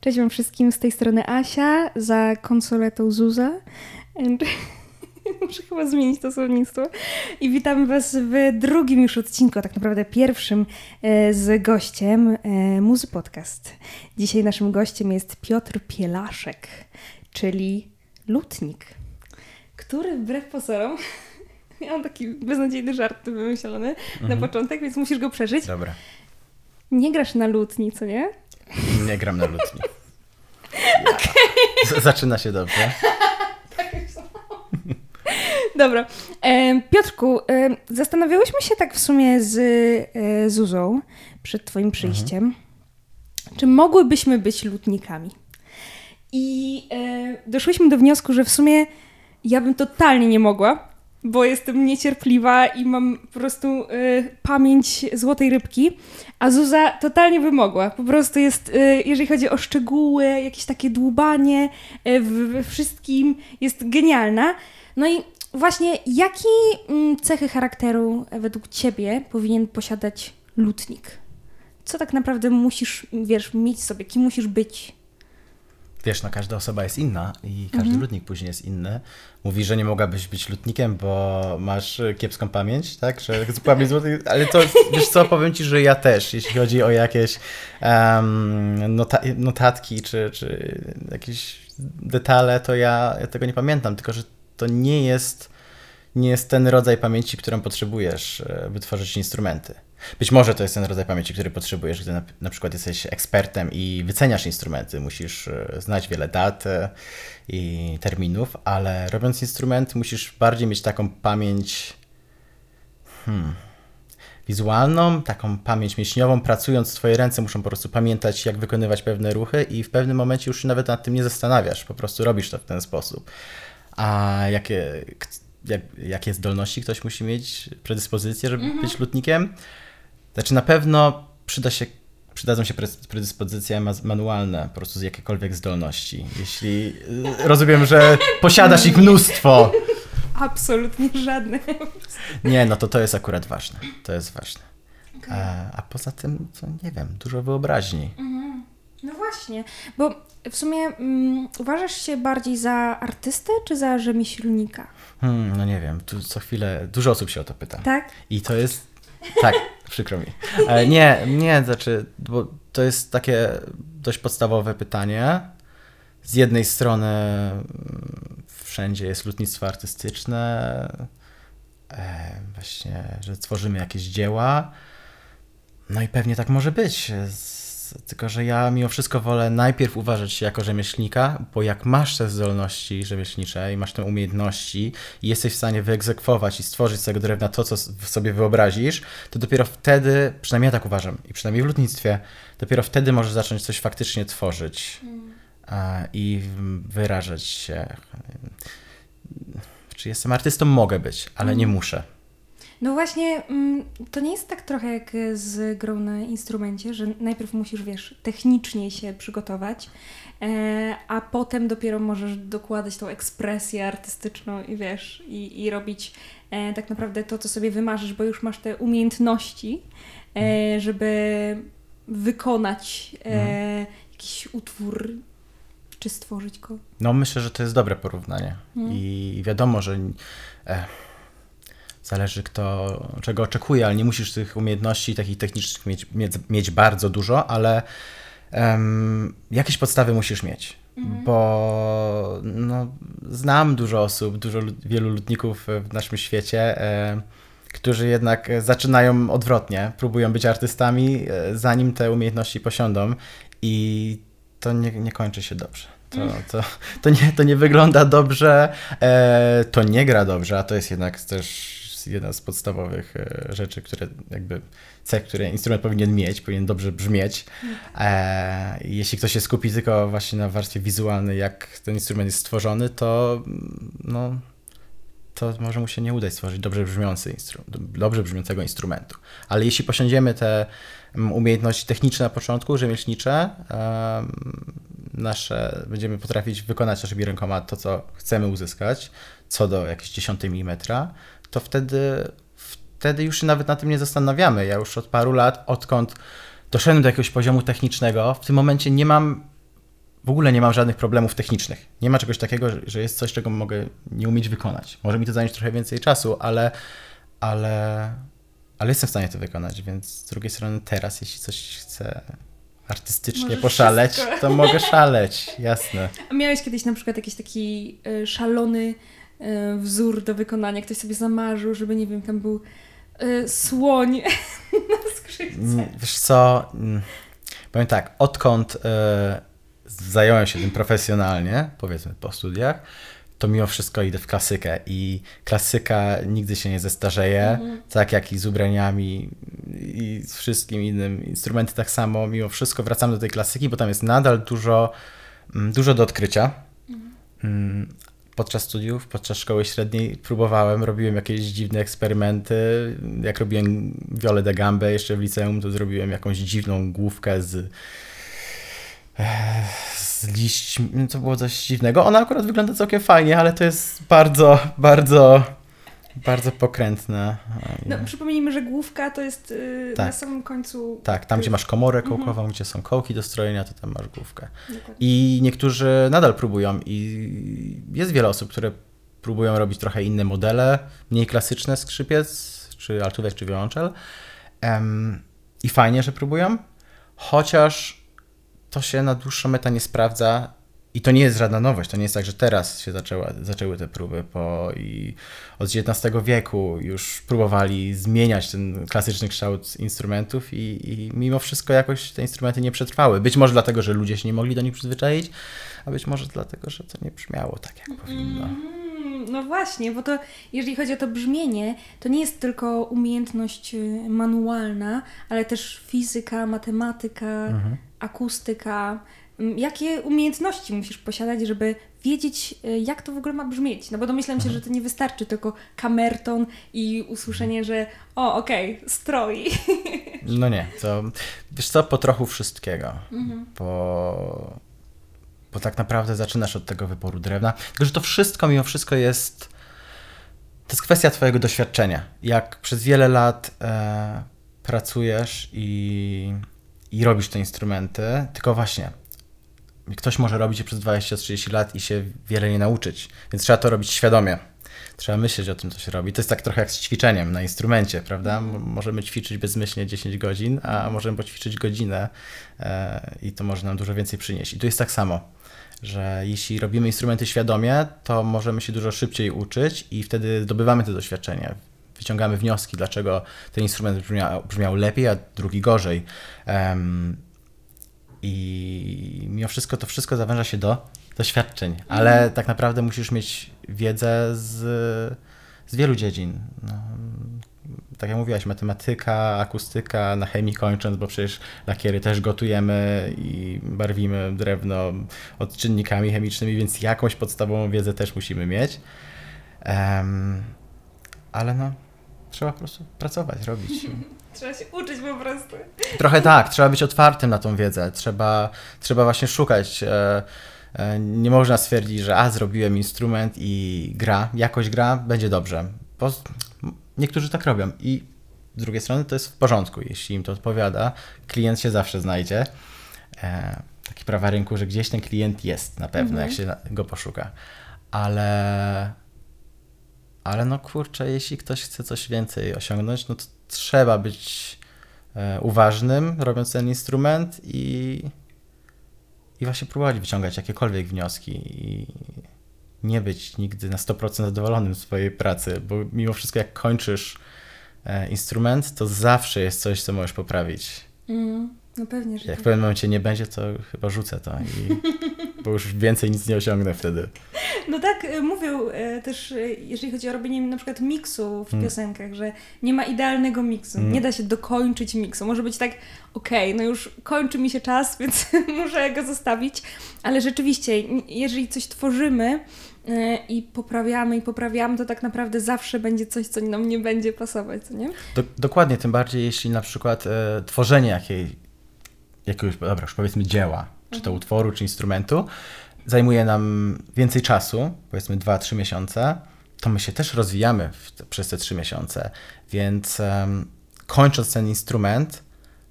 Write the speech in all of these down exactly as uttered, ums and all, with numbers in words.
Cześć wam wszystkim, z tej strony Asia, za konsoletą Zuza. And... Muszę chyba zmienić to słownictwo. I witam was w drugim już odcinku, tak naprawdę pierwszym z gościem Muzy Podcast. Dzisiaj naszym gościem jest Piotr Pielaszek, czyli lutnik, który wbrew pozorom... Miałam taki beznadziejny żart wymyślony mhm. na początek, więc musisz go przeżyć. Dobra. Nie grasz na lutni, co nie? Nie gram na lutni. Ja. Okay. Zaczyna się dobrze. Dobra. Piotrku, zastanawiałyśmy się tak w sumie z Zuzą przed twoim przyjściem, mhm. czy mogłybyśmy być lutnikami. I doszłyśmy do wniosku, że w sumie ja bym totalnie nie mogła, bo jestem niecierpliwa i mam po prostu y, pamięć złotej rybki, a Zuza totalnie by mogła. Po prostu jest, y, jeżeli chodzi o szczegóły, jakieś takie dłubanie y, we wszystkim, jest genialna. No i właśnie, jakie y, cechy charakteru według ciebie powinien posiadać lutnik? Co tak naprawdę musisz, wiesz, mieć sobie, kim musisz być? Wiesz, no każda osoba jest inna i każdy mhm. lutnik później jest inny. Mówi, że nie mogłabyś być lutnikiem, bo masz kiepską pamięć, tak? Że pamięć złotej, ale to, wiesz co, powiem ci, że ja też, jeśli chodzi o jakieś um, nota- notatki czy, czy jakieś detale, to ja, ja tego nie pamiętam, tylko że to nie jest, nie jest ten rodzaj pamięci, którą potrzebujesz, by tworzyć instrumenty. Być może to jest ten rodzaj pamięci, który potrzebujesz, gdy na, na przykład jesteś ekspertem i wyceniasz instrumenty. Musisz znać wiele dat i terminów, ale robiąc instrument musisz bardziej mieć taką pamięć hmm, wizualną, taką pamięć mięśniową. Pracując, twoje ręce muszą po prostu pamiętać, jak wykonywać pewne ruchy i w pewnym momencie już się nawet nad tym nie zastanawiasz. Po prostu robisz to w ten sposób. A jakie... Jak, jakie zdolności ktoś musi mieć, predyspozycje, żeby mm-hmm. być lutnikiem. Znaczy na pewno przyda się, przydadzą się predyspozycje manualne, po prostu z jakiejkolwiek zdolności. Jeśli rozumiem, że posiadasz ich mnóstwo. Absolutnie żadne. Nie, no to to jest akurat ważne. To jest ważne. Okay. A, a poza tym, to nie wiem, dużo wyobraźni. Mm-hmm. No właśnie, bo w sumie um, uważasz się bardziej za artystę czy za rzemieślnika? Hmm, no nie wiem, tu co chwilę dużo osób się o to pyta. Tak? I to jest... Tak, przykro mi. E, nie, nie, znaczy, bo to jest takie dość podstawowe pytanie. Z jednej strony wszędzie jest lutnictwo artystyczne, e, właśnie, że tworzymy jakieś dzieła. No i pewnie tak może być. Tylko że ja mimo wszystko wolę najpierw uważać się jako rzemieślnika, bo jak masz te zdolności rzemieślnicze i masz te umiejętności i jesteś w stanie wyegzekwować i stworzyć z tego drewna to, co sobie wyobrazisz, to dopiero wtedy, przynajmniej ja tak uważam i przynajmniej w lutnictwie, dopiero wtedy możesz zacząć coś faktycznie tworzyć mm. i wyrażać się. Czy jestem artystą? Mogę być, ale mm. nie muszę. No właśnie, to nie jest tak trochę jak z grą na instrumencie, że najpierw musisz, wiesz, technicznie się przygotować, a potem dopiero możesz dokładać tą ekspresję artystyczną i wiesz, i, i robić tak naprawdę to, co sobie wymarzysz, bo już masz te umiejętności, żeby wykonać mhm. jakiś utwór, czy stworzyć go. No myślę, że to jest dobre porównanie mhm. i wiadomo, że... E... Zależy kto, czego oczekuje, ale nie musisz tych umiejętności takich technicznych mieć, mieć bardzo dużo, ale um, jakieś podstawy musisz mieć, mhm. bo no, znam dużo osób, dużo wielu lutników w naszym świecie, e, którzy jednak zaczynają odwrotnie, próbują być artystami, e, zanim te umiejętności posiądą i to nie, nie kończy się dobrze. To, to, to, nie, to nie wygląda dobrze, e, to nie gra dobrze, a to jest jednak też jedna z podstawowych e, rzeczy, które jakby cech, które instrument powinien mieć, powinien dobrze brzmieć. E, jeśli ktoś się skupi tylko właśnie na warstwie wizualnej, jak ten instrument jest stworzony, to, no, to może mu się nie udać stworzyć dobrze, brzmiący instru- dobrze brzmiącego instrumentu. Ale jeśli posiądziemy te umiejętności techniczne na początku, rzemieślnicze, e, nasze, będziemy potrafić wykonać naszymi rękoma to, co chcemy uzyskać, co do jakiejś dziesiątej milimetra, to wtedy, wtedy już się nawet na tym nie zastanawiamy. Ja już od paru lat, odkąd doszedłem do jakiegoś poziomu technicznego, w tym momencie nie mam w ogóle nie mam żadnych problemów technicznych. Nie ma czegoś takiego, że jest coś, czego mogę nie umieć wykonać. Może mi to zająć trochę więcej czasu, ale, ale, ale jestem w stanie to wykonać, więc z drugiej strony teraz, jeśli coś chcę artystycznie Możesz poszaleć, wszystko. to mogę szaleć, jasne. A miałeś kiedyś na przykład jakiś taki y, szalony y, wzór do wykonania? Ktoś sobie zamarzył, żeby, nie wiem, tam był y, słoń na skrzypce. Wiesz co, powiem tak, odkąd... Y, zająłem się tym profesjonalnie, powiedzmy po studiach, to mimo wszystko idę w klasykę i klasyka nigdy się nie zestarzeje, mhm. tak jak i z ubraniami i z wszystkim innym. Instrumenty tak samo, mimo wszystko wracam do tej klasyki, bo tam jest nadal dużo, dużo do odkrycia. Mhm. Podczas studiów, podczas szkoły średniej próbowałem, robiłem jakieś dziwne eksperymenty. Jak robiłem violę da gambę jeszcze w liceum, to zrobiłem jakąś dziwną główkę z z liśćmi, to było coś dziwnego. Ona akurat wygląda całkiem fajnie, ale to jest bardzo, bardzo, bardzo pokrętne. No, przypomnijmy, że główka to jest yy, tak. na samym końcu... Tak, tam gdzie masz komorę kołkową, mhm. gdzie są kołki do strojenia, to tam masz główkę. Dokładnie. I niektórzy nadal próbują i jest wiele osób, które próbują robić trochę inne modele, mniej klasyczne, skrzypiec, czy altówek, czy wiolonczel. Um, I fajnie, że próbują, chociaż to się na dłuższą metę nie sprawdza i to nie jest żadna nowość. To nie jest tak, że teraz się zaczęła, zaczęły te próby po, i od dziewiętnastego wieku już próbowali zmieniać ten klasyczny kształt instrumentów i, i mimo wszystko jakoś te instrumenty nie przetrwały. Być może dlatego, że ludzie się nie mogli do nich przyzwyczaić, a być może dlatego, że to nie brzmiało tak, jak powinno. No właśnie, bo to jeżeli chodzi o to brzmienie, to nie jest tylko umiejętność manualna, ale też fizyka, matematyka, mhm. akustyka. Jakie umiejętności musisz posiadać, żeby wiedzieć, jak to w ogóle ma brzmieć? No bo domyślam się, że to nie wystarczy tylko kamerton i usłyszenie, że o, okej, okay, stroi. No nie, to wiesz co, po trochu wszystkiego. Mhm. Po... Bo tak naprawdę zaczynasz od tego wyboru drewna. Tylko, że to wszystko, mimo wszystko jest... To jest kwestia twojego doświadczenia. Jak przez wiele lat e, pracujesz i, i robisz te instrumenty, tylko właśnie ktoś może robić je przez dwadzieścia trzydzieści lat i się wiele nie nauczyć. Więc trzeba to robić świadomie. Trzeba myśleć o tym, co się robi. To jest tak trochę jak z ćwiczeniem na instrumencie, prawda? Możemy ćwiczyć bezmyślnie dziesięć godzin, a możemy poćwiczyć godzinę e, i to może nam dużo więcej przynieść. I tu jest tak samo, że jeśli robimy instrumenty świadomie, to możemy się dużo szybciej uczyć i wtedy zdobywamy te doświadczenia. Wyciągamy wnioski, dlaczego ten instrument brzmiał, brzmiał lepiej, a drugi gorzej. Um, I mimo wszystko to wszystko zawęża się do doświadczeń, ale mhm. tak naprawdę musisz mieć wiedzę z, z wielu dziedzin. No, tak jak mówiłaś, matematyka, akustyka, na chemii kończąc, bo przecież lakiery też gotujemy i barwimy drewno odczynnikami chemicznymi, więc jakąś podstawową wiedzę też musimy mieć. Um, ale no, trzeba po prostu pracować, robić. Trzeba się uczyć po prostu. Trochę tak, trzeba być otwartym na tą wiedzę, trzeba, trzeba właśnie szukać. E, Nie można stwierdzić, że a, zrobiłem instrument i gra, jakoś gra, będzie dobrze. Bo niektórzy tak robią i z drugiej strony to jest w porządku, jeśli im to odpowiada. Klient się zawsze znajdzie. E, taki prawa rynku, że gdzieś ten klient jest na pewno, mhm. jak się go poszuka. Ale, ale no kurczę, jeśli ktoś chce coś więcej osiągnąć, no to trzeba być e, uważnym, robiąc ten instrument i... I właśnie próbowali wyciągać jakiekolwiek wnioski i nie być nigdy na sto procent zadowolonym z swojej pracy, bo mimo wszystko jak kończysz instrument, to zawsze jest coś, co możesz poprawić. Mm, no pewnie, że jak tak. W pewnym momencie nie będzie, to chyba rzucę to, i, bo już więcej nic nie osiągnę wtedy. No tak mówią też, jeżeli chodzi o robienie na przykład miksu w hmm. piosenkach, że nie ma idealnego miksu, hmm. nie da się dokończyć miksu. Może być tak, okej, okay, no już kończy mi się czas, więc muszę go zostawić, ale rzeczywiście, jeżeli coś tworzymy i poprawiamy i poprawiamy, to tak naprawdę zawsze będzie coś, co nam nie będzie pasować, co nie? Do, dokładnie, tym bardziej jeśli na przykład e, tworzenie jakiej, jakiegoś, dobra, już powiedzmy dzieła, czy to utworu, czy instrumentu, zajmuje nam więcej czasu, powiedzmy dwa trzy miesiące, to my się też rozwijamy w te, przez te trzy miesiące, więc um, kończąc ten instrument,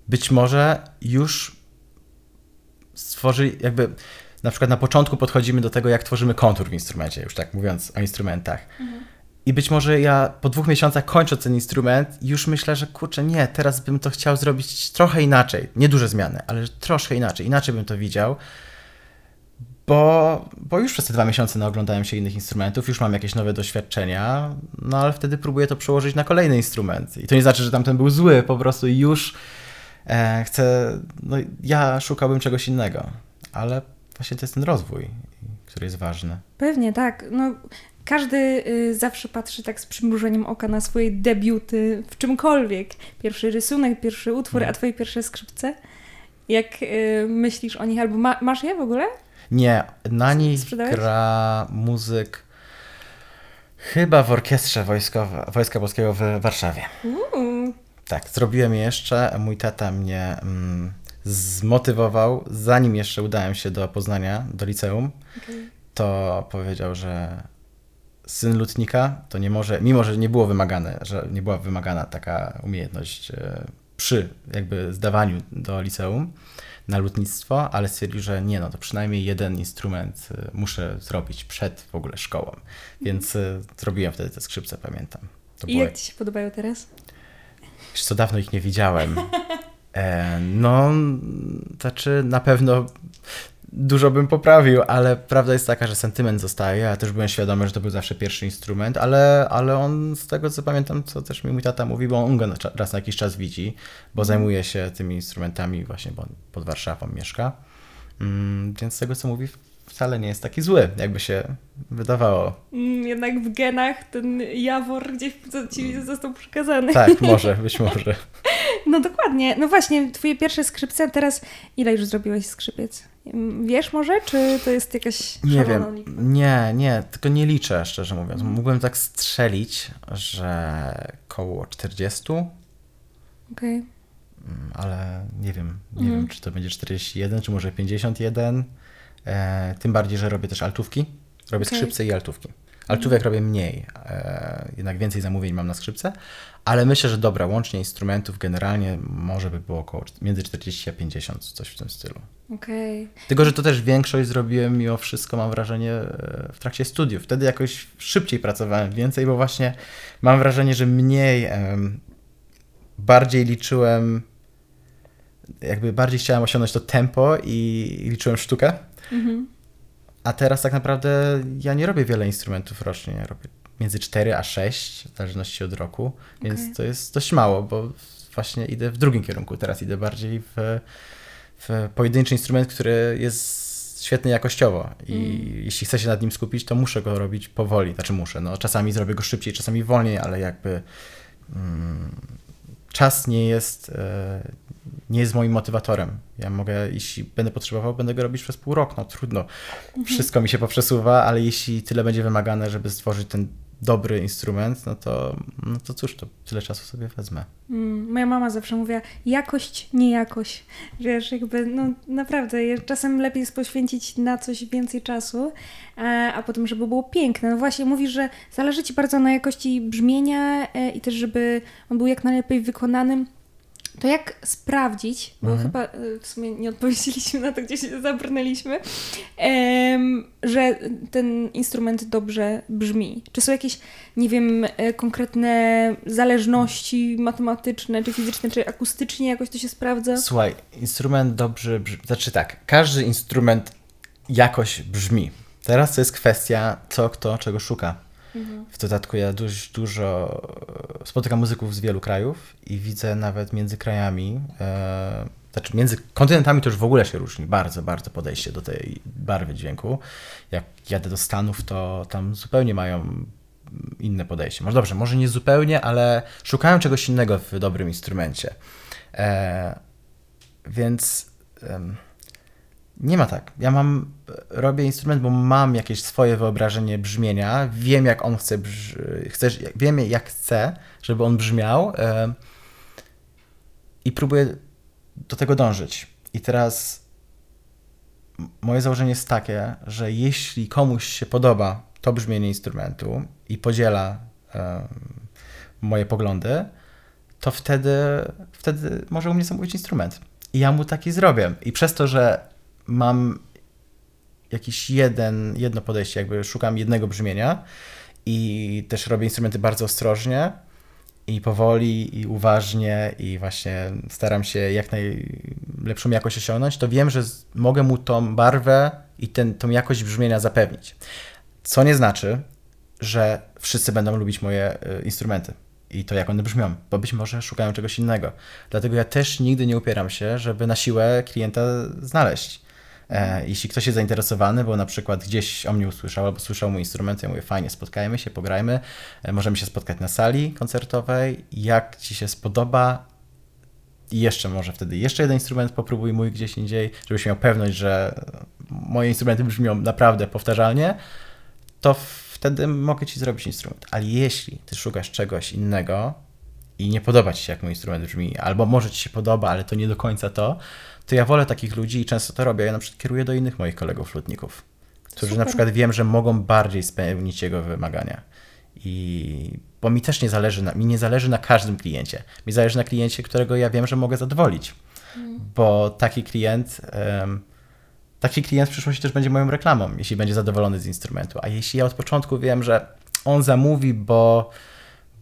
być może już stworzy, jakby na przykład na początku podchodzimy do tego, jak tworzymy kontur w instrumencie, już tak mówiąc o instrumentach. Mhm. I być może ja po dwóch miesiącach kończę ten instrument i już myślę, że kurczę, nie, teraz bym to chciał zrobić trochę inaczej. Nie duże zmiany, ale troszkę inaczej. Inaczej bym to widział, bo, bo już przez te dwa miesiące naoglądałem się innych instrumentów, już mam jakieś nowe doświadczenia, no ale wtedy próbuję to przełożyć na kolejny instrument. I to nie znaczy, że tamten był zły, po prostu już e, chcę, no ja szukałbym czegoś innego, ale właśnie to jest ten rozwój, który jest ważny. Pewnie tak, no... Każdy zawsze patrzy tak z przymrużeniem oka na swoje debiuty w czymkolwiek. Pierwszy rysunek, pierwszy utwór, a twoje pierwsze skrzypce? Jak myślisz o nich? Albo ma, masz je w ogóle? Nie, na nich gra muzyk chyba w orkiestrze wojskowej, Wojska Polskiego w Warszawie. Uuu. Tak, zrobiłem je jeszcze. Mój tata mnie mm, zmotywował, zanim jeszcze udałem się do Poznania, do liceum, okay. To powiedział, że syn lutnika to nie może, mimo że nie było wymagane, że nie była wymagana taka umiejętność przy jakby zdawaniu do liceum na lutnictwo, ale stwierdził, że nie, no to przynajmniej jeden instrument muszę zrobić przed w ogóle szkołą. Więc zrobiłem wtedy te skrzypce, pamiętam. To I było... jak ci się podobają teraz? Wiesz co, dawno ich nie widziałem. E, no, znaczy na pewno... Dużo bym poprawił, ale prawda jest taka, że sentyment zostaje. Ja też byłem świadomy, że to był zawsze pierwszy instrument, ale, ale on z tego, co pamiętam, co też mi mój tata mówi, bo on go raz na jakiś czas widzi, bo zajmuje się tymi instrumentami właśnie, bo pod Warszawą mieszka. Mm, więc z tego, co mówi, wcale nie jest taki zły, jakby się wydawało. Jednak w genach ten jawor gdzieś ci został przekazany. Tak, może, być może. No dokładnie. No właśnie, twoje pierwsze skrzypce, teraz ile już zrobiłeś skrzypiec? Wiesz może, czy to jest jakaś nie wiem, liczba? Nie, nie, tylko nie liczę, szczerze mówiąc. Mógłbym tak strzelić, że koło czterdzieści. Okej. Okay. Ale nie wiem, nie mm. wiem, czy to będzie czterdzieści jeden, czy może pięćdziesiąt jeden. E, tym bardziej, że robię też altówki. Robię okay. skrzypce i altówki. Altówek robię mniej, e, jednak więcej zamówień mam na skrzypce, ale myślę, że dobra, łącznie instrumentów generalnie może by było około między czterdzieści a pięćdziesiąt, coś w tym stylu. Okej. Okay. Tylko, że to też większość zrobiłem mimo wszystko, mam wrażenie, w trakcie studiów. Wtedy jakoś szybciej pracowałem więcej, bo właśnie mam wrażenie, że mniej, em, bardziej liczyłem, jakby bardziej chciałem osiągnąć to tempo i liczyłem sztukę. Mhm. A teraz tak naprawdę ja nie robię wiele instrumentów rocznie, ja robię między cztery a sześć, w zależności od roku, więc okay. to jest dość mało, bo właśnie idę w drugim kierunku, teraz idę bardziej w, w pojedynczy instrument, który jest świetny jakościowo i mm. jeśli chcę się nad nim skupić, to muszę go robić powoli, znaczy muszę, no czasami zrobię go szybciej, czasami wolniej, ale jakby mm, czas nie jest... E, nie jest moim motywatorem. Ja mogę, jeśli będę potrzebował, będę go robić przez pół roku. No trudno. Wszystko mi się poprzesuwa, ale jeśli tyle będzie wymagane, żeby stworzyć ten dobry instrument, no to, no to cóż, to tyle czasu sobie wezmę. Mm, moja mama zawsze mówiła, jakość, nie jakość. Wiesz, jakby, no naprawdę, czasem lepiej jest poświęcić na coś więcej czasu, a, a potem, żeby było piękne. No właśnie, mówisz, że zależy ci bardzo na jakości brzmienia e, i też, żeby on był jak najlepiej wykonanym. To jak sprawdzić, bo mhm. chyba w sumie nie odpowiedzieliśmy na to, gdzie się zabrnęliśmy, że ten instrument dobrze brzmi? Czy są jakieś, nie wiem, konkretne zależności matematyczne, czy fizyczne, czy akustycznie jakoś to się sprawdza? Słuchaj, instrument dobrze brzmi, znaczy tak, każdy instrument jakoś brzmi. Teraz to jest kwestia, co kto czego szuka. W dodatku ja dość dużo spotykam muzyków z wielu krajów i widzę nawet między krajami, e, znaczy między kontynentami to już w ogóle się różni bardzo, bardzo podejście do tej barwy dźwięku. Jak jadę do Stanów, to tam zupełnie mają inne podejście. Może dobrze, może nie zupełnie, ale szukają czegoś innego w dobrym instrumencie. E, więc... E, Nie ma tak. Ja mam, robię instrument, bo mam jakieś swoje wyobrażenie brzmienia. Wiem, jak on chce, brz... chce wiem, jak chcę, żeby on brzmiał, yy... i próbuję do tego dążyć. I teraz moje założenie jest takie, że jeśli komuś się podoba to brzmienie instrumentu i podziela yy, moje poglądy, to wtedy, wtedy może u mnie zamówić instrument. I ja mu taki zrobię. I przez to, że mam jakiś jeden, jedno podejście, jakby szukam jednego brzmienia i też robię instrumenty bardzo ostrożnie i powoli i uważnie i właśnie staram się jak najlepszą jakość osiągnąć, to wiem, że mogę mu tą barwę i ten, tą jakość brzmienia zapewnić. Co nie znaczy, że wszyscy będą lubić moje instrumenty i to, jak one brzmią, bo być może szukają czegoś innego. Dlatego ja też nigdy nie upieram się, żeby na siłę klienta znaleźć. E, jeśli ktoś jest zainteresowany, bo na przykład gdzieś o mnie usłyszał albo słyszał mój instrument, ja mówię, fajnie, spotkajmy się, pograjmy, e, możemy się spotkać na sali koncertowej, jak Ci się spodoba i jeszcze może wtedy jeszcze jeden instrument popróbuj mój gdzieś indziej, żebyś miał pewność, że moje instrumenty brzmią naprawdę powtarzalnie, to wtedy mogę Ci zrobić instrument. Ale jeśli Ty szukasz czegoś innego i nie podoba Ci się, jak mój instrument brzmi, albo może Ci się podoba, ale to nie do końca to, to ja wolę takich ludzi i często to robię. Ja na przykład kieruję do innych moich kolegów lutników, którzy Super. na przykład wiem, że mogą bardziej spełnić jego wymagania. I bo mi też nie zależy na, mi nie zależy na każdym kliencie. Mi zależy na kliencie, którego ja wiem, że mogę zadowolić. Mm. Bo taki klient, um, taki klient w przyszłości też będzie moją reklamą, jeśli będzie zadowolony z instrumentu. A jeśli ja od początku wiem, że on zamówi, bo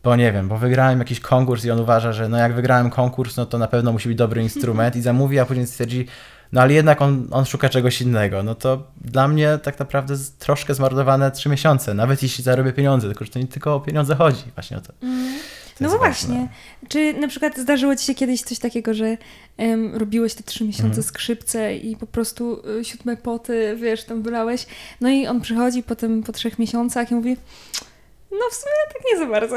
bo nie wiem, bo wygrałem jakiś konkurs i on uważa, że no jak wygrałem konkurs, no to na pewno musi być dobry instrument i zamówi, a później stwierdzi, no ale jednak on, on szuka czegoś innego. No to dla mnie tak naprawdę troszkę zmarnowane trzy miesiące, nawet jeśli zarobię pieniądze, tylko że to nie tylko o pieniądze chodzi, właśnie o to. Mm. to no właśnie. Ważne. Czy na przykład zdarzyło Ci się kiedyś coś takiego, że um, robiłeś te trzy miesiące mm-hmm. skrzypce i po prostu y, siódme poty, wiesz, tam wylałeś, no i on przychodzi potem po trzech miesiącach i mówi... No w sumie tak nie za bardzo.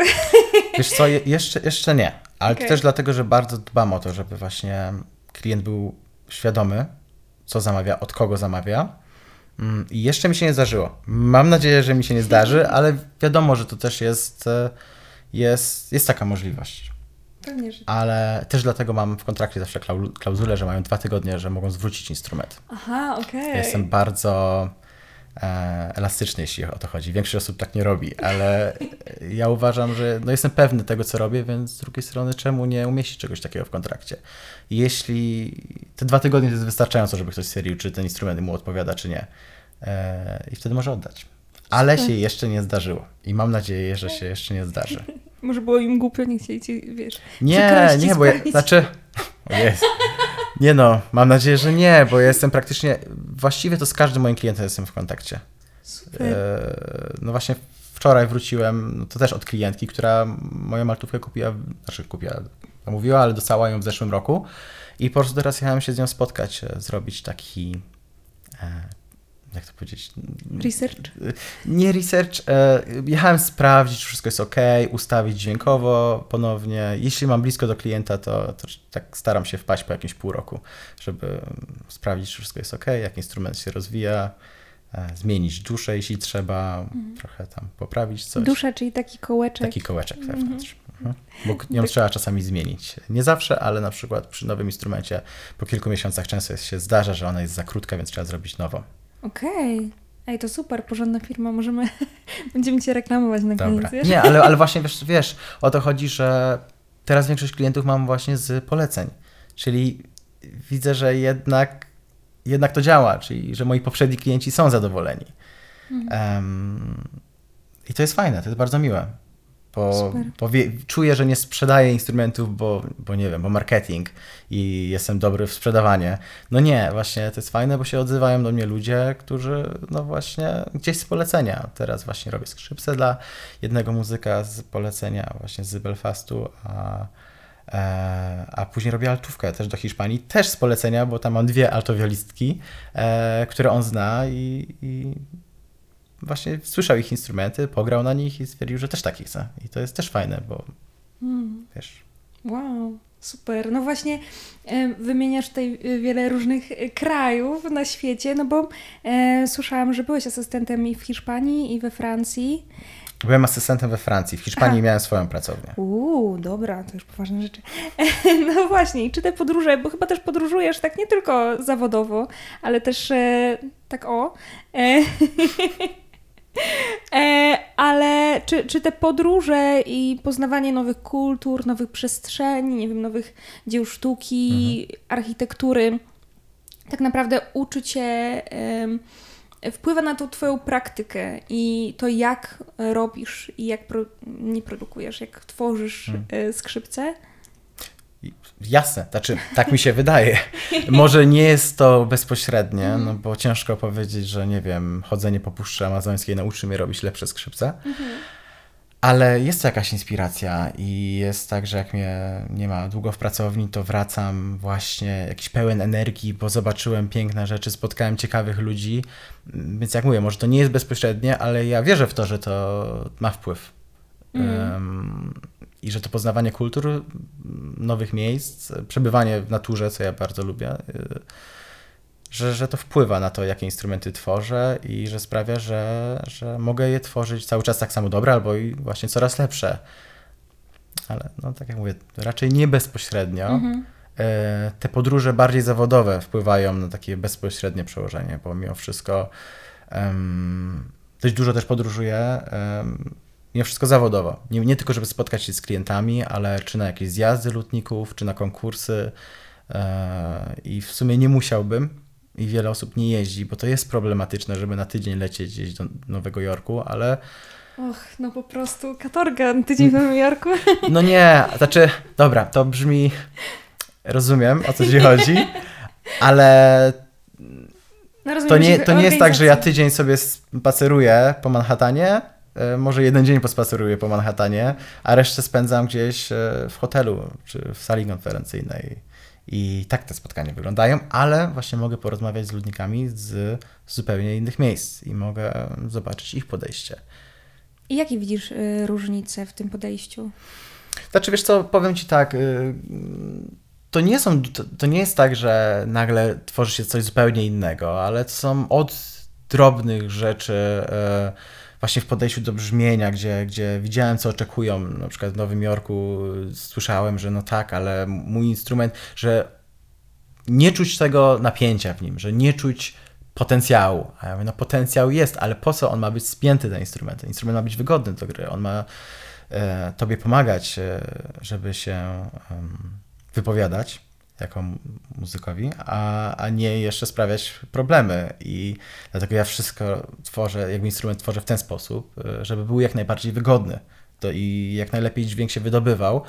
Wiesz co, je, jeszcze, jeszcze nie. Ale okay. też dlatego, że bardzo dbam o to, żeby właśnie klient był świadomy, co zamawia, od kogo zamawia. I jeszcze mi się nie zdarzyło. Mam nadzieję, że mi się nie zdarzy, ale wiadomo, że to też jest, jest, jest taka możliwość. Pewnie, że... Ale też dlatego mam w kontrakcie zawsze klauzulę, że mają dwa tygodnie, że mogą zwrócić instrument. Aha, okej. Okay. Jestem bardzo... elastyczny, jeśli o to chodzi. Większość osób tak nie robi, ale ja uważam, że no jestem pewny tego, co robię, więc z drugiej strony czemu nie umieścić czegoś takiego w kontrakcie? Jeśli te dwa tygodnie to jest wystarczająco, żeby ktoś stwierdził, czy ten instrument mu odpowiada, czy nie. I wtedy może oddać. Ale się jeszcze nie zdarzyło. I mam nadzieję, że się jeszcze nie zdarzy. Może było im głupio, nie chcieli ci, wiesz... Nie, nie, bo ja, znaczy... Jest. Nie no, mam nadzieję, że nie, bo ja jestem praktycznie, właściwie to z każdym moim klientem jestem w kontakcie. Super. E, no właśnie wczoraj wróciłem, no to też od klientki, która moją maltówkę kupiła, znaczy kupiła, mówiła, ale dostała ją w zeszłym roku i po prostu teraz jechałem się z nią spotkać, zrobić taki, e, jak to powiedzieć? Research? Nie research, e, jechałem sprawdzić, czy wszystko jest ok, ustawić dźwiękowo ponownie. Jeśli mam blisko do klienta, to, to tak staram się wpaść po jakimś pół roku, żeby sprawdzić, czy wszystko jest ok, jak instrument się rozwija, e, zmienić duszę, jeśli trzeba, mhm. trochę tam poprawić coś. Dusza, czyli taki kołeczek. Taki kołeczek mhm. wewnątrz. Mhm. Bo ją trzeba czasami zmienić. Nie zawsze, ale na przykład przy nowym instrumencie po kilku miesiącach często się zdarza, że ona jest za krótka, więc trzeba zrobić nową. Okej. Okay. Ej, to super, porządna firma, możemy, będziemy Cię reklamować na koniec. Nie, ale, ale właśnie wiesz, wiesz, o to chodzi, że teraz większość klientów mam właśnie z poleceń, czyli widzę, że jednak, jednak to działa, czyli że moi poprzedni klienci są zadowoleni. Mhm. Um, i to jest fajne, to jest bardzo miłe, bo, bo wie, czuję, że nie sprzedaję instrumentów, bo, bo nie wiem, bo marketing i jestem dobry w sprzedawanie. No nie, właśnie to jest fajne, bo się odzywają do mnie ludzie, którzy no właśnie gdzieś z polecenia. Teraz właśnie robię skrzypce dla jednego muzyka z polecenia właśnie z Belfastu, a, a później robię altówkę też do Hiszpanii, też z polecenia, bo tam mam dwie altowiolistki, które on zna i... i właśnie słyszał ich instrumenty, pograł na nich i stwierdził, że też taki chce. I to jest też fajne, bo mm. wiesz... Wow, super. No właśnie e, wymieniasz tutaj wiele różnych krajów na świecie, no bo e, słyszałam, że byłeś asystentem i w Hiszpanii, i we Francji. Byłem asystentem we Francji, w Hiszpanii Aha. miałem swoją pracownię. Uuu, dobra, to już poważne rzeczy. No właśnie, i czy te podróże, bo chyba też podróżujesz tak nie tylko zawodowo, ale też e, tak o... E, E, ale czy, czy te podróże i poznawanie nowych kultur, nowych przestrzeni, nie wiem, nowych dzieł sztuki, mhm. architektury, tak naprawdę uczy Cię e, wpływa na tą twoją praktykę i to, jak robisz i jak pro, nie produkujesz, jak tworzysz hmm. skrzypce? Jasne, znaczy, tak mi się wydaje. Może nie jest to bezpośrednie, no bo ciężko powiedzieć, że nie wiem, chodzenie po Puszczy Amazońskiej nauczy mnie robić lepsze skrzypce, mhm. ale jest to jakaś inspiracja i jest tak, że jak mnie nie ma długo w pracowni, to wracam właśnie jakiś pełen energii, bo zobaczyłem piękne rzeczy, spotkałem ciekawych ludzi, więc jak mówię, może to nie jest bezpośrednie, ale ja wierzę w to, że to ma wpływ. Mhm. Um, I że to poznawanie kultur, nowych miejsc, przebywanie w naturze, co ja bardzo lubię, że, że to wpływa na to, jakie instrumenty tworzę i że sprawia, że, że mogę je tworzyć cały czas tak samo dobre albo i właśnie coraz lepsze. Ale no tak jak mówię, raczej nie bezpośrednio. Mhm. Te podróże bardziej zawodowe wpływają na takie bezpośrednie przełożenie, bo mimo wszystko um, dość dużo też podróżuję, um, mimo wszystko zawodowo. Nie, nie tylko, żeby spotkać się z klientami, ale czy na jakieś zjazdy lutników, czy na konkursy. Yy, I w sumie nie musiałbym i wiele osób nie jeździ, bo to jest problematyczne, żeby na tydzień lecieć gdzieś do Nowego Jorku, ale... Och, no po prostu katorga na tydzień w Nowym Jorku. No nie, znaczy, dobra, to brzmi... Rozumiem, o co ci chodzi, ale... No rozumiem, to nie, to nie jest tak, że ja tydzień sobie spaceruję po Manhattanie, może jeden dzień pospaceruję po Manhattanie, a resztę spędzam gdzieś w hotelu czy w sali konferencyjnej. I tak te spotkania wyglądają, ale właśnie mogę porozmawiać z ludnikami z zupełnie innych miejsc i mogę zobaczyć ich podejście. I jakie widzisz y, różnice w tym podejściu? Znaczy, wiesz co, powiem ci tak, y, to nie są, to, to nie jest tak, że nagle tworzy się coś zupełnie innego, ale to są od drobnych rzeczy... Y, Właśnie w podejściu do brzmienia, gdzie, gdzie widziałem, co oczekują, na przykład w Nowym Jorku słyszałem, że no tak, ale mój instrument, że nie czuć tego napięcia w nim, że nie czuć potencjału. A ja mówię, no potencjał jest, ale po co on ma być spięty, ten instrument? Instrument ma być wygodny do gry, on ma e, tobie pomagać, e, żeby się e, wypowiadać jako muzykowi, a, a nie jeszcze sprawiać problemy. I dlatego ja wszystko tworzę, jakby instrument tworzę w ten sposób, żeby był jak najbardziej wygodny to i jak najlepiej dźwięk się wydobywał.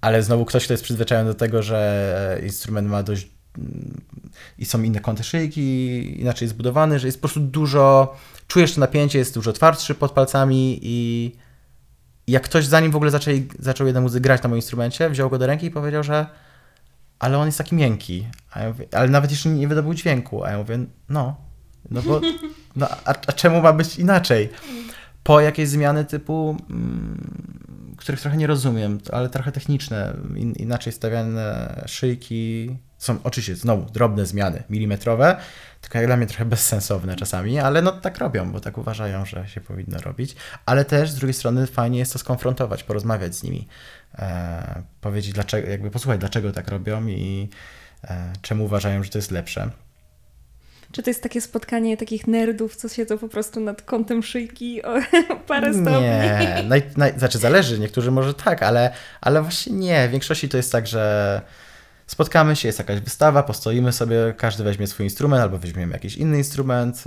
Ale znowu ktoś, kto jest przyzwyczajony do tego, że instrument ma dość... i są inne kąty szyjki, inaczej jest zbudowany, że jest po prostu dużo... Czujesz to napięcie, jest dużo twardszy pod palcami i jak ktoś, zanim w ogóle zaczął, zaczął jeden muzyk grać na moim instrumencie, wziął go do ręki i powiedział, że ale on jest taki miękki, a ja mówię, ale nawet jeszcze nie wydobył dźwięku, a ja mówię, no, no bo, no, a, a czemu ma być inaczej? Po jakieś zmiany typu, mm, których trochę nie rozumiem, ale trochę techniczne, in, inaczej stawiane szyjki, są oczywiście znowu drobne zmiany, milimetrowe, tylko jak dla mnie trochę bezsensowne czasami, ale no tak robią, bo tak uważają, że się powinno robić, ale też z drugiej strony fajnie jest to skonfrontować, porozmawiać z nimi, e, powiedzieć dlaczego, jakby posłuchać dlaczego tak robią i e, czemu uważają, że to jest lepsze. Czy to jest takie spotkanie takich nerdów, co siedzą po prostu nad kątem szyjki o parę stopni? Nie, naj, naj, znaczy zależy, niektórzy może tak, ale, ale właśnie nie, w większości to jest tak, że spotkamy się, jest jakaś wystawa, postoimy sobie, każdy weźmie swój instrument albo weźmiemy jakiś inny instrument,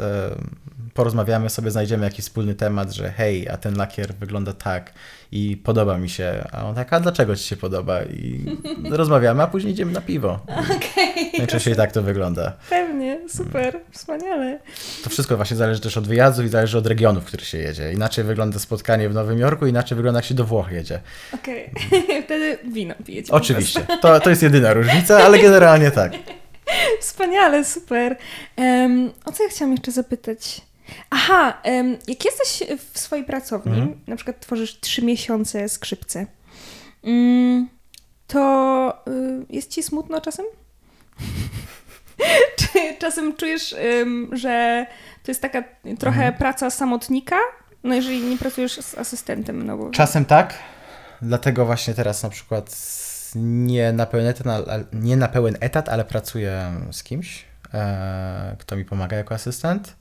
porozmawiamy sobie, znajdziemy jakiś wspólny temat, że hej, a ten lakier wygląda tak i podoba mi się, a on tak, a dlaczego ci się podoba? I rozmawiamy, a później idziemy na piwo. Okej. Najczęściej tak to wygląda. Pewnie, super, wspaniale. To wszystko właśnie zależy też od wyjazdów i zależy od regionów, w których się jedzie. Inaczej wygląda spotkanie w Nowym Jorku, inaczej wygląda, jak się do Włoch jedzie. Okej, okay. Wtedy wino pijecie. Oczywiście, to, to jest jedyna różnica, ale generalnie tak. Wspaniale, super. Um, o co ja chciałam jeszcze zapytać? Aha, jak jesteś w swojej pracowni, mhm. na przykład tworzysz trzy miesiące skrzypce, to jest ci smutno czasem? Czy czasem czujesz, że to jest taka trochę mhm. praca samotnika? No jeżeli nie pracujesz z asystentem, no bo... Czasem tak, dlatego właśnie teraz na przykład nie na pełen etat, nie na pełen etat, ale pracuję z kimś, kto mi pomaga jako asystent.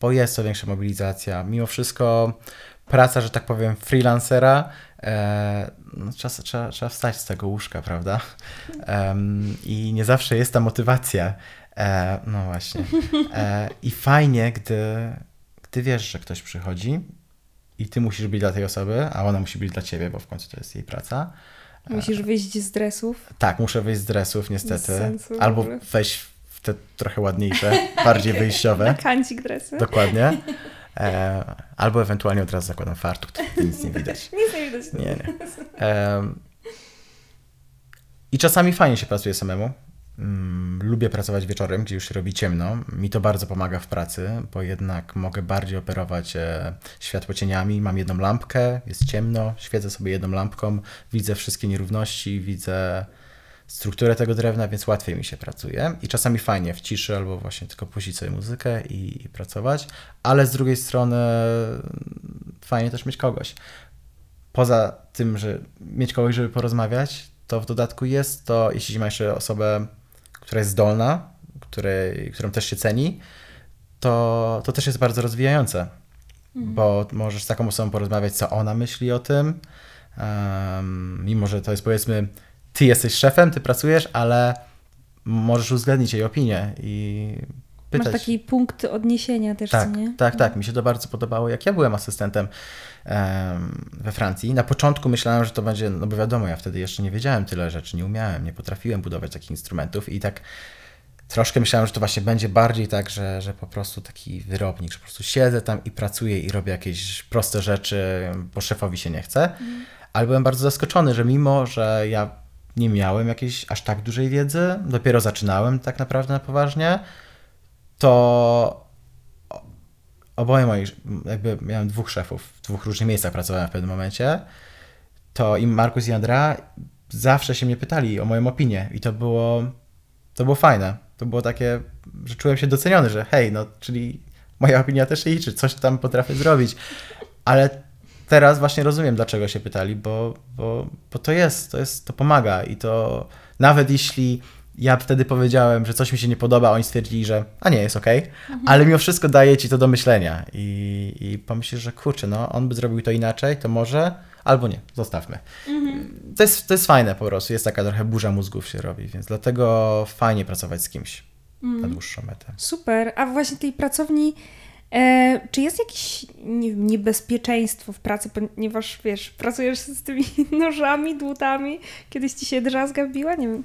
Bo jest to większa mobilizacja. Mimo wszystko praca, że tak powiem, freelancera, no, czas, trzeba, trzeba wstać z tego łóżka, prawda? I nie zawsze jest ta motywacja. E, no właśnie. E, I fajnie, gdy, gdy wiesz, że ktoś przychodzi i ty musisz być dla tej osoby, a ona musi być dla ciebie, bo w końcu to jest jej praca. Musisz wyjść z dresów? Tak, muszę wyjść z dresów niestety. Bez sensu, albo wejść w te trochę ładniejsze, bardziej wyjściowe. Na kancik dresy. Dokładnie. E, albo ewentualnie od razu zakładam fartuch, to nic nie widać. Nic nie widać. Nie, nie. E, I czasami fajnie się pracuje samemu. Mm, lubię pracować wieczorem, gdzie już się robi ciemno. Mi to bardzo pomaga w pracy, bo jednak mogę bardziej operować e, światłocieniami. Mam jedną lampkę, jest ciemno, świecę sobie jedną lampką, widzę wszystkie nierówności, widzę strukturę tego drewna, więc łatwiej mi się pracuje. I czasami fajnie w ciszy albo właśnie tylko puścić sobie muzykę i, i pracować. Ale z drugiej strony fajnie też mieć kogoś. Poza tym, że mieć kogoś, żeby porozmawiać, to w dodatku jest to, jeśli się ma jeszcze osobę, która jest zdolna, której, którą też się ceni, to, to też jest bardzo rozwijające, mhm. bo możesz z taką osobą porozmawiać, co ona myśli o tym, um, mimo że to jest powiedzmy, ty jesteś szefem, ty pracujesz, ale możesz uwzględnić jej opinię i pytać. Masz taki punkt odniesienia też, tak, co, nie? Tak, tak. Mi się to bardzo podobało, jak ja byłem asystentem um, we Francji. Na początku myślałem, że to będzie, no bo wiadomo, ja wtedy jeszcze nie wiedziałem tyle rzeczy, nie umiałem, nie potrafiłem budować takich instrumentów i tak troszkę myślałem, że to właśnie będzie bardziej tak, że, że po prostu taki wyrobnik, że po prostu siedzę tam i pracuję i robię jakieś proste rzeczy, bo szefowi się nie chce. Mhm. Ale byłem bardzo zaskoczony, że mimo, że ja nie miałem jakiejś aż tak dużej wiedzy, dopiero zaczynałem tak naprawdę na poważnie, to oboje moi, jakby miałem dwóch szefów, w dwóch różnych miejscach pracowałem w pewnym momencie, to i Markus i Andra zawsze się mnie pytali o moją opinię i to było, to było fajne. To było takie, że czułem się doceniony, że hej, no czyli moja opinia też się liczy, coś tam potrafię zrobić. Ale teraz właśnie rozumiem, dlaczego się pytali, bo, bo, bo to jest, to jest, to pomaga i to nawet jeśli ja wtedy powiedziałem, że coś mi się nie podoba, oni stwierdzili, że a nie, jest okej, okay, mhm. ale mimo wszystko daje ci to do myślenia i, i pomyślisz, że kurczę, no on by zrobił to inaczej, to może, albo nie, zostawmy. Mhm. To, jest, to jest fajne po prostu, jest taka trochę burza mózgów się robi, więc dlatego fajnie pracować z kimś mhm. na dłuższą metę. Super, a właśnie tej pracowni, e, czy jest jakieś nie, niebezpieczeństwo w pracy, ponieważ wiesz, pracujesz z tymi nożami, dłutami, kiedyś ci się drzazga wbiła, nie wiem.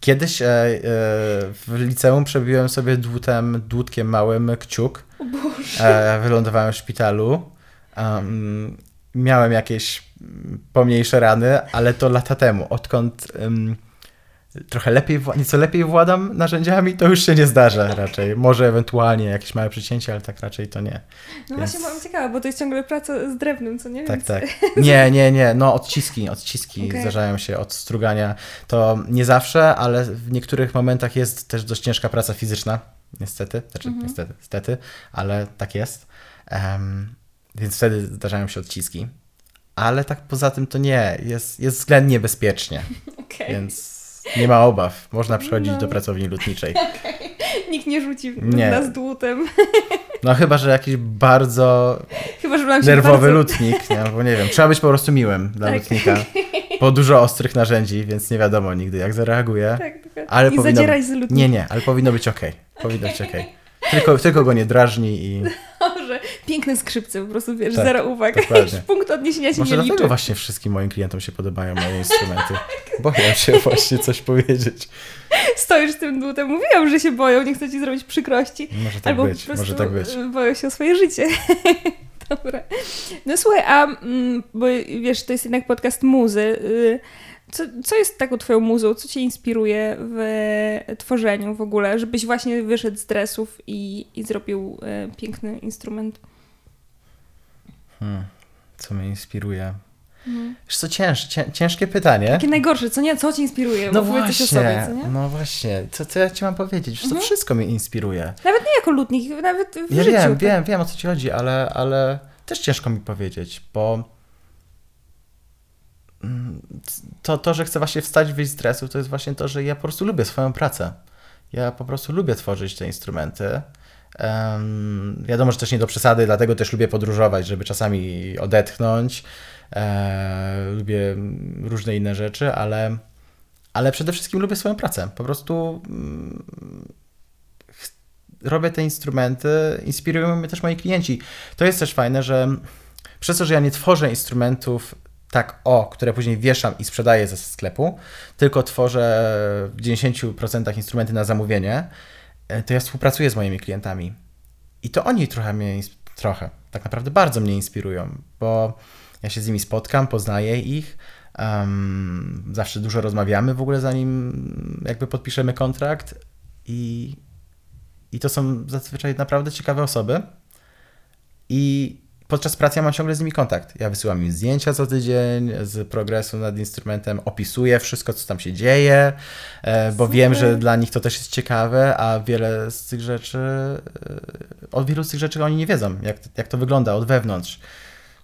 Kiedyś e, e, w liceum przebiłem sobie dłutem, dłutkiem małym kciuk. O Boże. E, wylądowałem w szpitalu. Um, miałem jakieś pomniejsze rany, ale to lata temu. Odkąd um, trochę lepiej, nieco lepiej władam narzędziami, to już się nie zdarza raczej. Może ewentualnie jakieś małe przycięcie, ale tak raczej to nie. No Więc... właśnie byłam ciekawa, bo to jest ciągle praca z drewnem, co nie? Tak, Więc... tak. Nie, nie, nie. No odciski, odciski okay. zdarzają się od strugania. To nie zawsze, ale w niektórych momentach jest też dość ciężka praca fizyczna. Niestety. Znaczy mhm. niestety, niestety, ale tak jest. Um, więc wtedy zdarzają się odciski. Ale tak poza tym to nie. Jest, jest względnie bezpiecznie. Okay. Więc nie ma obaw. Można przychodzić no. do pracowni lutniczej. Okay. Nikt nie rzuci nie. nas dłutem. No chyba, że jakiś bardzo chyba, że nerwowy bardzo... lutnik. Nie? Bo nie wiem, trzeba być po prostu miłym dla tak. lutnika. Bo dużo ostrych narzędzi, więc nie wiadomo nigdy jak zareaguje. Tak, tak. Ale nie powinno... zadzieraj z lutnikiem. Nie, nie, ale powinno być okej. Okay. Powinno okay. być okej. Okay. Tylko, tylko go nie drażni i... Dobrze. Piękne skrzypce, po prostu wiesz, tak, zero uwag. Punkt odniesienia się może nie liczy. Może dlatego właśnie wszystkim moim klientom się podobają moje instrumenty. Boję się właśnie coś powiedzieć. Stoisz tym dłutem, mówiłam, że się boją, nie chcę ci zrobić przykrości. Może tak albo być, po prostu może tak być. Boją się o swoje życie. Dobra. No słuchaj, a bo wiesz, to jest jednak podcast muzy. Co, co jest taką twoją muzą? Co cię inspiruje w tworzeniu w ogóle? Żebyś właśnie wyszedł z dresów i, i zrobił e, piękny instrument. Hmm. Co mnie inspiruje? Mhm. Wiesz co, cięż, cię, ciężkie pytanie. Takie najgorsze, co nie? Co cię inspiruje? No właśnie, coś o sobie, co, nie? no właśnie. Co, co ja ci mam powiedzieć? Wiesz, mhm. to wszystko mnie inspiruje. Nawet nie jako lutnik, nawet w ja życiu. Wiem, tak? wiem, wiem o co ci chodzi, ale, ale też ciężko mi powiedzieć, bo To, to, że chcę właśnie wstać, wyjść z stresu, to jest właśnie to, że ja po prostu lubię swoją pracę. Ja po prostu lubię tworzyć te instrumenty. Um, wiadomo, że też nie do przesady, dlatego też lubię podróżować, żeby czasami odetchnąć. E, lubię różne inne rzeczy, ale, ale przede wszystkim lubię swoją pracę. Po prostu mm, robię te instrumenty, inspirują mnie też moi klienci. To jest też fajne, że przez to, że ja nie tworzę instrumentów tak o, które później wieszam i sprzedaję ze sklepu, tylko tworzę w dziewięćdziesiąt procent instrumenty na zamówienie, to ja współpracuję z moimi klientami. I to oni trochę mnie, trochę, tak naprawdę bardzo mnie inspirują, bo ja się z nimi spotkam, poznaję ich, um, zawsze dużo rozmawiamy w ogóle, zanim jakby podpiszemy kontrakt i, i to są zazwyczaj naprawdę ciekawe osoby i podczas pracy ja mam ciągle z nimi kontakt. Ja wysyłam im zdjęcia co tydzień z progresu nad instrumentem, opisuję wszystko, co tam się dzieje, bo wiem, że dla nich to też jest ciekawe, a wiele z tych rzeczy, od wielu z tych rzeczy oni nie wiedzą, jak, jak to wygląda od wewnątrz.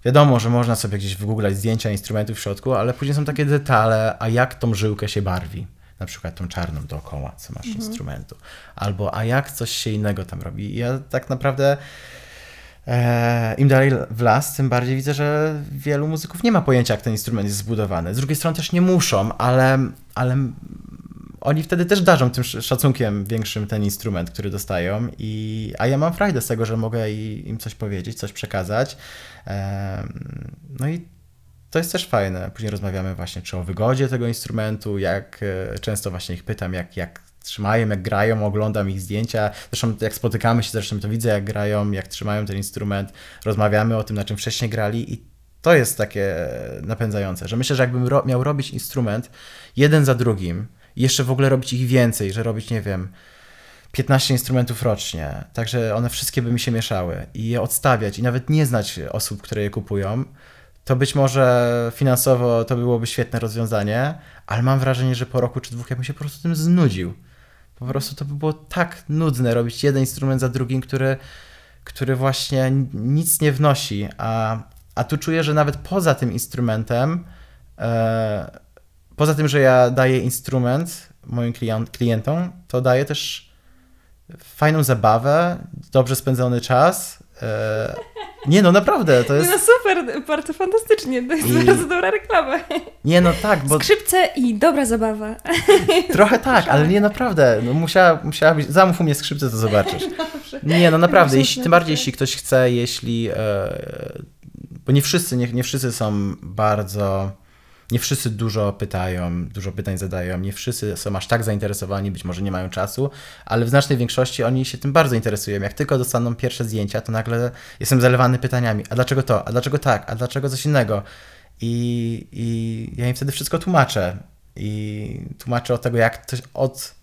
Wiadomo, że można sobie gdzieś wygooglać zdjęcia instrumentów w środku, ale później są takie detale, a jak tą żyłkę się barwi, na przykład tą czarną dookoła, co masz mhm. instrumentu, albo a jak coś się innego tam robi. I ja tak naprawdę im dalej w las, tym bardziej widzę, że wielu muzyków nie ma pojęcia, jak ten instrument jest zbudowany. Z drugiej strony też nie muszą, ale, ale oni wtedy też darzą tym szacunkiem większym ten instrument, który dostają. I, a ja mam frajdę z tego, że mogę im coś powiedzieć, coś przekazać. No i to jest też fajne. Później rozmawiamy właśnie czy o wygodzie tego instrumentu, jak często właśnie ich pytam, jak, jak trzymają, jak grają, oglądam ich zdjęcia. Zresztą jak spotykamy się, zresztą to widzę, jak grają, jak trzymają ten instrument. Rozmawiamy o tym, na czym wcześniej grali i to jest takie napędzające, że myślę, że jakbym ro- miał robić instrument jeden za drugim i jeszcze w ogóle robić ich więcej, że robić, nie wiem, piętnaście instrumentów rocznie, także one wszystkie by mi się mieszały i je odstawiać i nawet nie znać osób, które je kupują, to być może finansowo to byłoby świetne rozwiązanie, ale mam wrażenie, że po roku czy dwóch ja bym się po prostu tym znudził. Po prostu to by było tak nudne robić jeden instrument za drugim, który, który właśnie nic nie wnosi, a, a tu czuję, że nawet poza tym instrumentem, e, poza tym, że ja daję instrument moim klient, klientom, to daję też fajną zabawę, dobrze spędzony czas. E, nie no, naprawdę, to jest... No super, bardzo fantastycznie, to jest I... bardzo dobra reklama. Nie no, tak, bo... Skrzypce i dobra zabawa. Trochę tak, ale nie, naprawdę, no musiała, musiała być... Zamów u mnie skrzypce, to zobaczysz. Dobrze. Nie no, naprawdę, jeśli, tym bardziej jeśli ktoś chce, jeśli... E, bo nie wszyscy, nie, nie wszyscy są bardzo... Nie wszyscy dużo pytają, dużo pytań zadają, nie wszyscy są aż tak zainteresowani, być może nie mają czasu, ale w znacznej większości oni się tym bardzo interesują. Jak tylko dostaną pierwsze zdjęcia, to nagle jestem zalewany pytaniami, a dlaczego to, a dlaczego tak, a dlaczego coś innego? I, i ja im wtedy wszystko tłumaczę. I tłumaczę od tego, jak to, od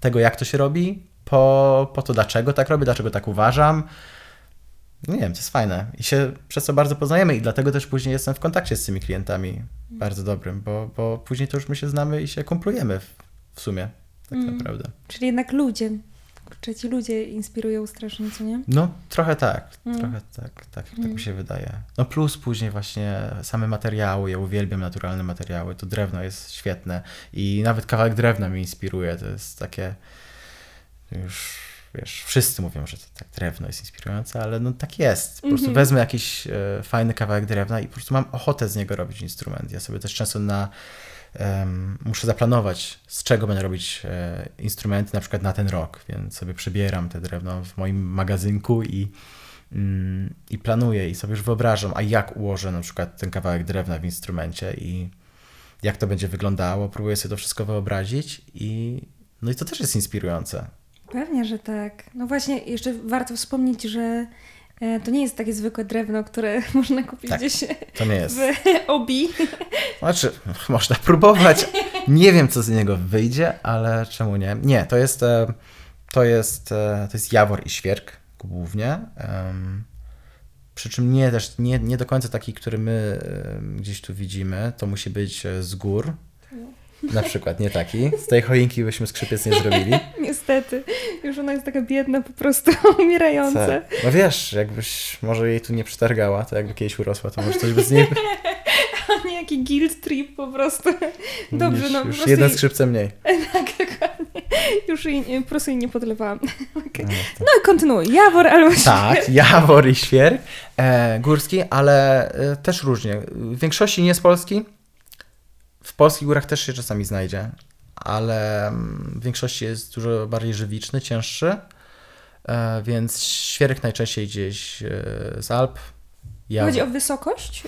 tego, jak to się robi, po, po to, dlaczego tak robię, dlaczego tak uważam. Nie wiem, to jest fajne i się przez to bardzo poznajemy i dlatego też później jestem w kontakcie z tymi klientami bardzo dobrym, bo, bo później to już my się znamy i się kumplujemy w, w sumie, tak mm. naprawdę. Czyli jednak ludzie, kurczę, ci ludzie inspirują strasznie, co nie? No trochę tak, mm. trochę tak, tak, tak mm. mi się wydaje. No plus później właśnie same materiały, ja uwielbiam naturalne materiały, to drewno jest świetne i nawet kawałek drewna mnie inspiruje, to jest takie już... Wiesz, wszyscy mówią, że to tak drewno jest inspirujące, ale no tak jest. Po mm-hmm. prostu wezmę jakiś e, fajny kawałek drewna i po prostu mam ochotę z niego robić instrument. Ja sobie też często na, um, muszę zaplanować, z czego będę robić e, instrumenty, na przykład na ten rok, więc sobie przybieram te drewno w moim magazynku i, mm, i planuję i sobie już wyobrażam, a jak ułożę na przykład ten kawałek drewna w instrumencie i jak to będzie wyglądało. Próbuję sobie to wszystko wyobrazić i no i to też jest inspirujące. Pewnie, że tak. No właśnie, jeszcze warto wspomnieć, że to nie jest takie zwykłe drewno, które można kupić tak, gdzieś to nie jest. W Obi. Znaczy, można próbować. Nie wiem, co z niego wyjdzie, ale czemu nie? Nie, to jest, to jest, to jest jawor i świerk głównie. Przy czym nie, też, nie, nie do końca taki, który my gdzieś tu widzimy. To musi być z gór. Na przykład, nie taki. Z tej choinki byśmy skrzypiec nie zrobili. Niestety. Już ona jest taka biedna, po prostu umierająca. Tak. No wiesz, jakbyś może jej tu nie przetargała, to jakby kiedyś urosła, to może coś by z niej... A nie, jaki guilt trip po prostu. Dobrze, już, no. Już jeden jej... skrzypce mniej. Tak, dokładnie. Już jej, po prostu jej nie podlewałam. Okay. No, tak. No i kontynuuj. Jawor albo świerk. Tak, jawor i świerk. E, górski, ale e, też różnie. W większości nie z Polski. W polskich górach też się czasami znajdzie, ale w większości jest dużo bardziej żywiczny, cięższy, więc świerk najczęściej gdzieś z Alp. Ja... Chodzi o wysokość?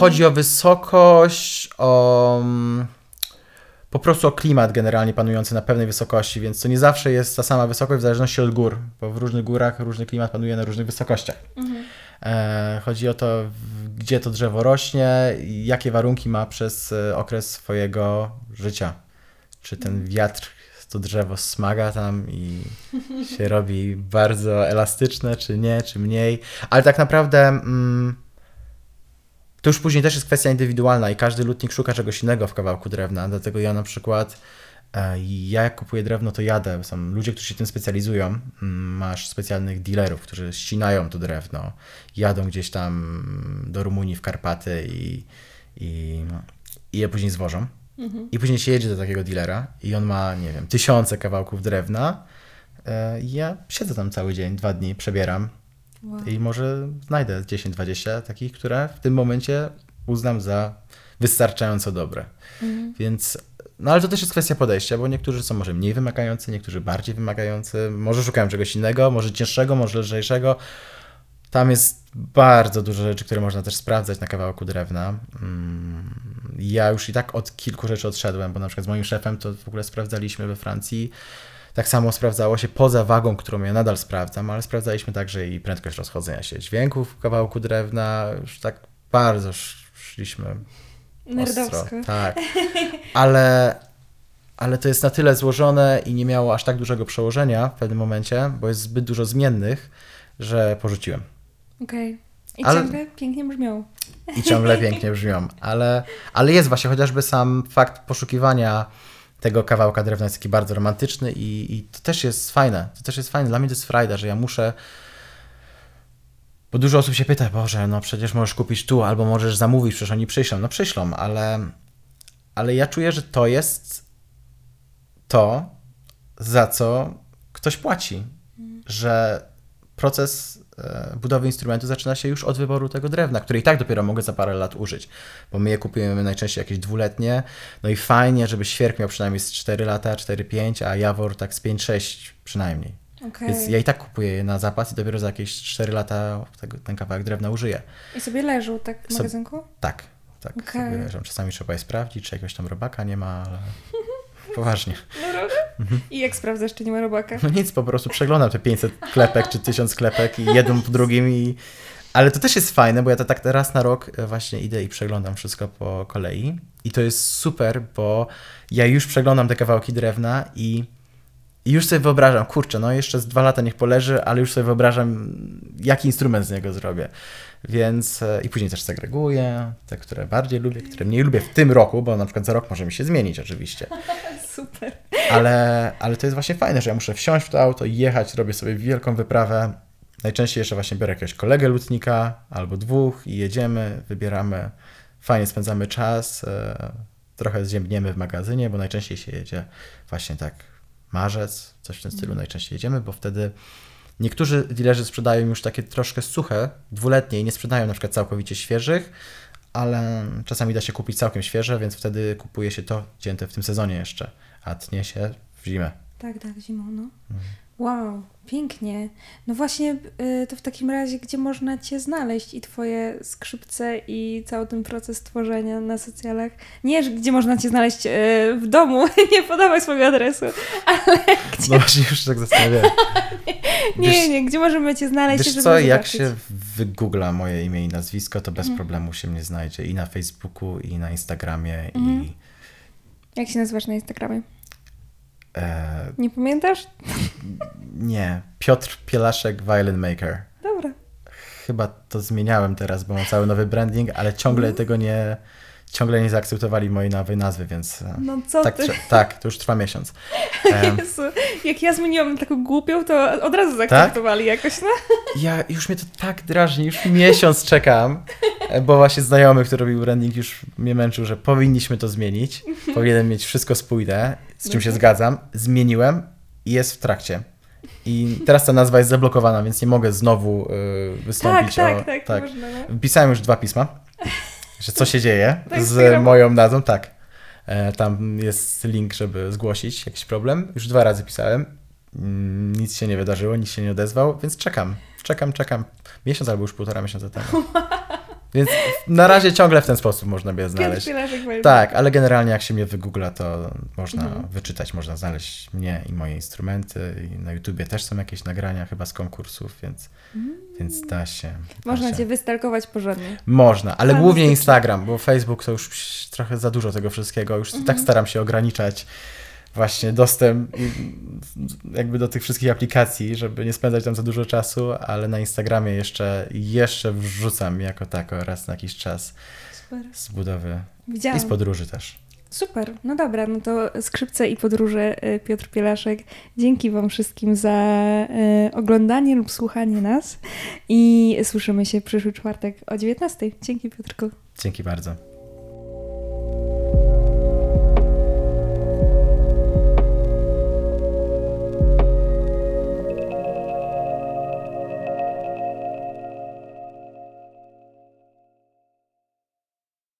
Chodzi o wysokość, o... po prostu o klimat generalnie panujący na pewnej wysokości, więc to nie zawsze jest ta sama wysokość w zależności od gór, bo w różnych górach różny klimat panuje na różnych wysokościach. Mhm. Chodzi o to, gdzie to drzewo rośnie i jakie warunki ma przez okres swojego życia. Czy ten wiatr to drzewo smaga tam i się robi bardzo elastyczne, czy nie, czy mniej. Ale tak naprawdę mm, to już później też jest kwestia indywidualna i każdy lutnik szuka czegoś innego w kawałku drewna. Dlatego ja na przykład, ja jak kupuję drewno, to jadę. Są ludzie, którzy się tym specjalizują. Masz specjalnych dealerów, którzy ścinają to drewno. Jadą gdzieś tam do Rumunii w Karpaty i, i, i je później zwożą. I później się jedzie do takiego dealera i on ma, nie wiem, tysiące kawałków drewna. Ja siedzę tam cały dzień, dwa dni, przebieram. Wow. I może znajdę dziesięć dwadzieścia takich, które w tym momencie uznam za wystarczająco dobre. Mhm. Więc, no ale to też jest kwestia podejścia, bo niektórzy są może mniej wymagający, niektórzy bardziej wymagający. Może szukają czegoś innego, może cięższego, może lżejszego. Tam jest bardzo dużo rzeczy, które można też sprawdzać na kawałku drewna. Ja już i tak od kilku rzeczy odszedłem, bo na przykład z moim szefem to w ogóle sprawdzaliśmy we Francji. Tak samo sprawdzało się poza wagą, którą ja nadal sprawdzam, ale sprawdzaliśmy także i prędkość rozchodzenia się dźwięków w kawałku drewna. Już tak bardzo szliśmy ostro. Nerdowsko. Tak, ale, ale to jest na tyle złożone i nie miało aż tak dużego przełożenia w pewnym momencie, bo jest zbyt dużo zmiennych, że porzuciłem. Okej. Okay. I ale... ciągle pięknie brzmią. I ciągle pięknie brzmią, ale, ale jest właśnie chociażby sam fakt poszukiwania tego kawałka drewna jest taki bardzo romantyczny i, i to też jest fajne. To też jest fajne. Dla mnie to jest frajda, że ja muszę... Bo dużo osób się pyta, Boże, no przecież możesz kupić tu, albo możesz zamówić, przecież oni przyślą. No przyślą, ale, ale ja czuję, że to jest to, za co ktoś płaci. Że proces budowy instrumentu zaczyna się już od wyboru tego drewna, które i tak dopiero mogę za parę lat użyć, bo my je kupujemy najczęściej jakieś dwuletnie, no i fajnie, żeby świerk miał przynajmniej z cztery lata, cztery pięć, a jawor tak z pięć sześć przynajmniej. Okay. Więc ja i tak kupuję je na zapas i dopiero za jakieś cztery lata tego, ten kawałek drewna użyję. I sobie leżą tak w magazynku? So, tak, tak okay. Sobie leżą. Czasami trzeba je sprawdzić, czy jakiegoś tam robaka nie ma, ale... Poważnie. No, i jak sprawdzasz, czy nie ma robaka? No nic, po prostu przeglądam te pięćset klepek czy tysiąc klepek i jedną po drugim. I... Ale to też jest fajne, bo ja to tak raz na rok właśnie idę i przeglądam wszystko po kolei. I to jest super, bo ja już przeglądam te kawałki drewna i, i już sobie wyobrażam, kurczę, no jeszcze z dwa lata niech poleży, ale już sobie wyobrażam, jaki instrument z niego zrobię. Więc i później też segreguję te, które bardziej lubię, które mniej lubię w tym roku, bo na przykład za rok może mi się zmienić oczywiście. Super. Ale, ale to jest właśnie fajne, że ja muszę wsiąść w to auto, jechać, robię sobie wielką wyprawę. Najczęściej jeszcze właśnie biorę jakiegoś kolegę lutnika albo dwóch i jedziemy, wybieramy, fajnie spędzamy czas, trochę zziębniemy w magazynie, bo najczęściej się jedzie właśnie tak marzec, coś w tym stylu najczęściej jedziemy, bo wtedy niektórzy dealerzy sprzedają już takie troszkę suche, dwuletnie i nie sprzedają na przykład całkowicie świeżych, ale czasami da się kupić całkiem świeże, więc wtedy kupuje się to cięte w tym sezonie jeszcze, a tnie się w zimę. Tak, tak, zimą, no. Mhm. Wow, pięknie. No właśnie y, to w takim razie, gdzie można Cię znaleźć i Twoje skrzypce i cały ten proces tworzenia na socjalach? Nie, gdzie można Cię znaleźć y, w domu, nie podawaj swojego adresu, ale gdzie... No właśnie już tak zastanawiam. nie, wiesz, nie, nie, gdzie możemy Cię znaleźć? Wiesz żeby co, jak się wygoogla moje imię i nazwisko, to bez mm. problemu się mnie znajdzie i na Facebooku, i na Instagramie, mm. i... Jak się nazywasz na Instagramie? Eee, nie pamiętasz? Nie. Piotr Pielaszek, Violin Maker. Dobra. Chyba to zmieniałem teraz, bo mam cały nowy branding, ale ciągle mm. tego nie ciągle nie zaakceptowali mojej nowej nazwy, więc... No co tak, ty? Trwa, tak, to już trwa miesiąc. Ehm. Jezu, jak ja zmieniłam taką głupią, to od razu zaakceptowali tak? jakoś, no. Ja, już mnie to tak drażni, już miesiąc czekam, bo właśnie znajomy, który robił branding, już mnie męczył, że powinniśmy to zmienić, powinienem mieć wszystko spójne, z czym się zgadzam. Zmieniłem i jest w trakcie. I teraz ta nazwa jest zablokowana, więc nie mogę znowu y, wystąpić. Tak, o, tak, tak, tak. Można, no. Pisałem już dwa pisma, że co się dzieje z moją nazwą, tak. Tam jest link, żeby zgłosić jakiś problem. Już dwa razy pisałem. Nic się nie wydarzyło, nic się nie odezwał, więc czekam. Czekam, czekam. Miesiąc albo już półtora miesiąca temu. Więc na razie ciągle w ten sposób można mnie znaleźć. Tak, ale generalnie jak się mnie wygoogla, to można mhm. wyczytać, można znaleźć mnie i moje instrumenty. I na YouTubie też są jakieś nagrania chyba z konkursów, więc, mhm. więc da się. Da można się. Cię wystalkować porządnie. Można, ale Pan głównie Instagram, bo Facebook to już trochę za dużo tego wszystkiego. Już mhm. tak staram się ograniczać właśnie dostęp jakby do tych wszystkich aplikacji, żeby nie spędzać tam za dużo czasu, ale na Instagramie jeszcze, jeszcze wrzucam jako tako raz na jakiś czas. Super. Z budowy. Widziałam. I z podróży też. Super, no dobra, no to skrzypce i podróże Piotr Pielaszek. Dzięki wam wszystkim za oglądanie lub słuchanie nas i słyszymy się przyszły czwartek o dziewiętnastej. Dzięki Piotrku. Dzięki bardzo.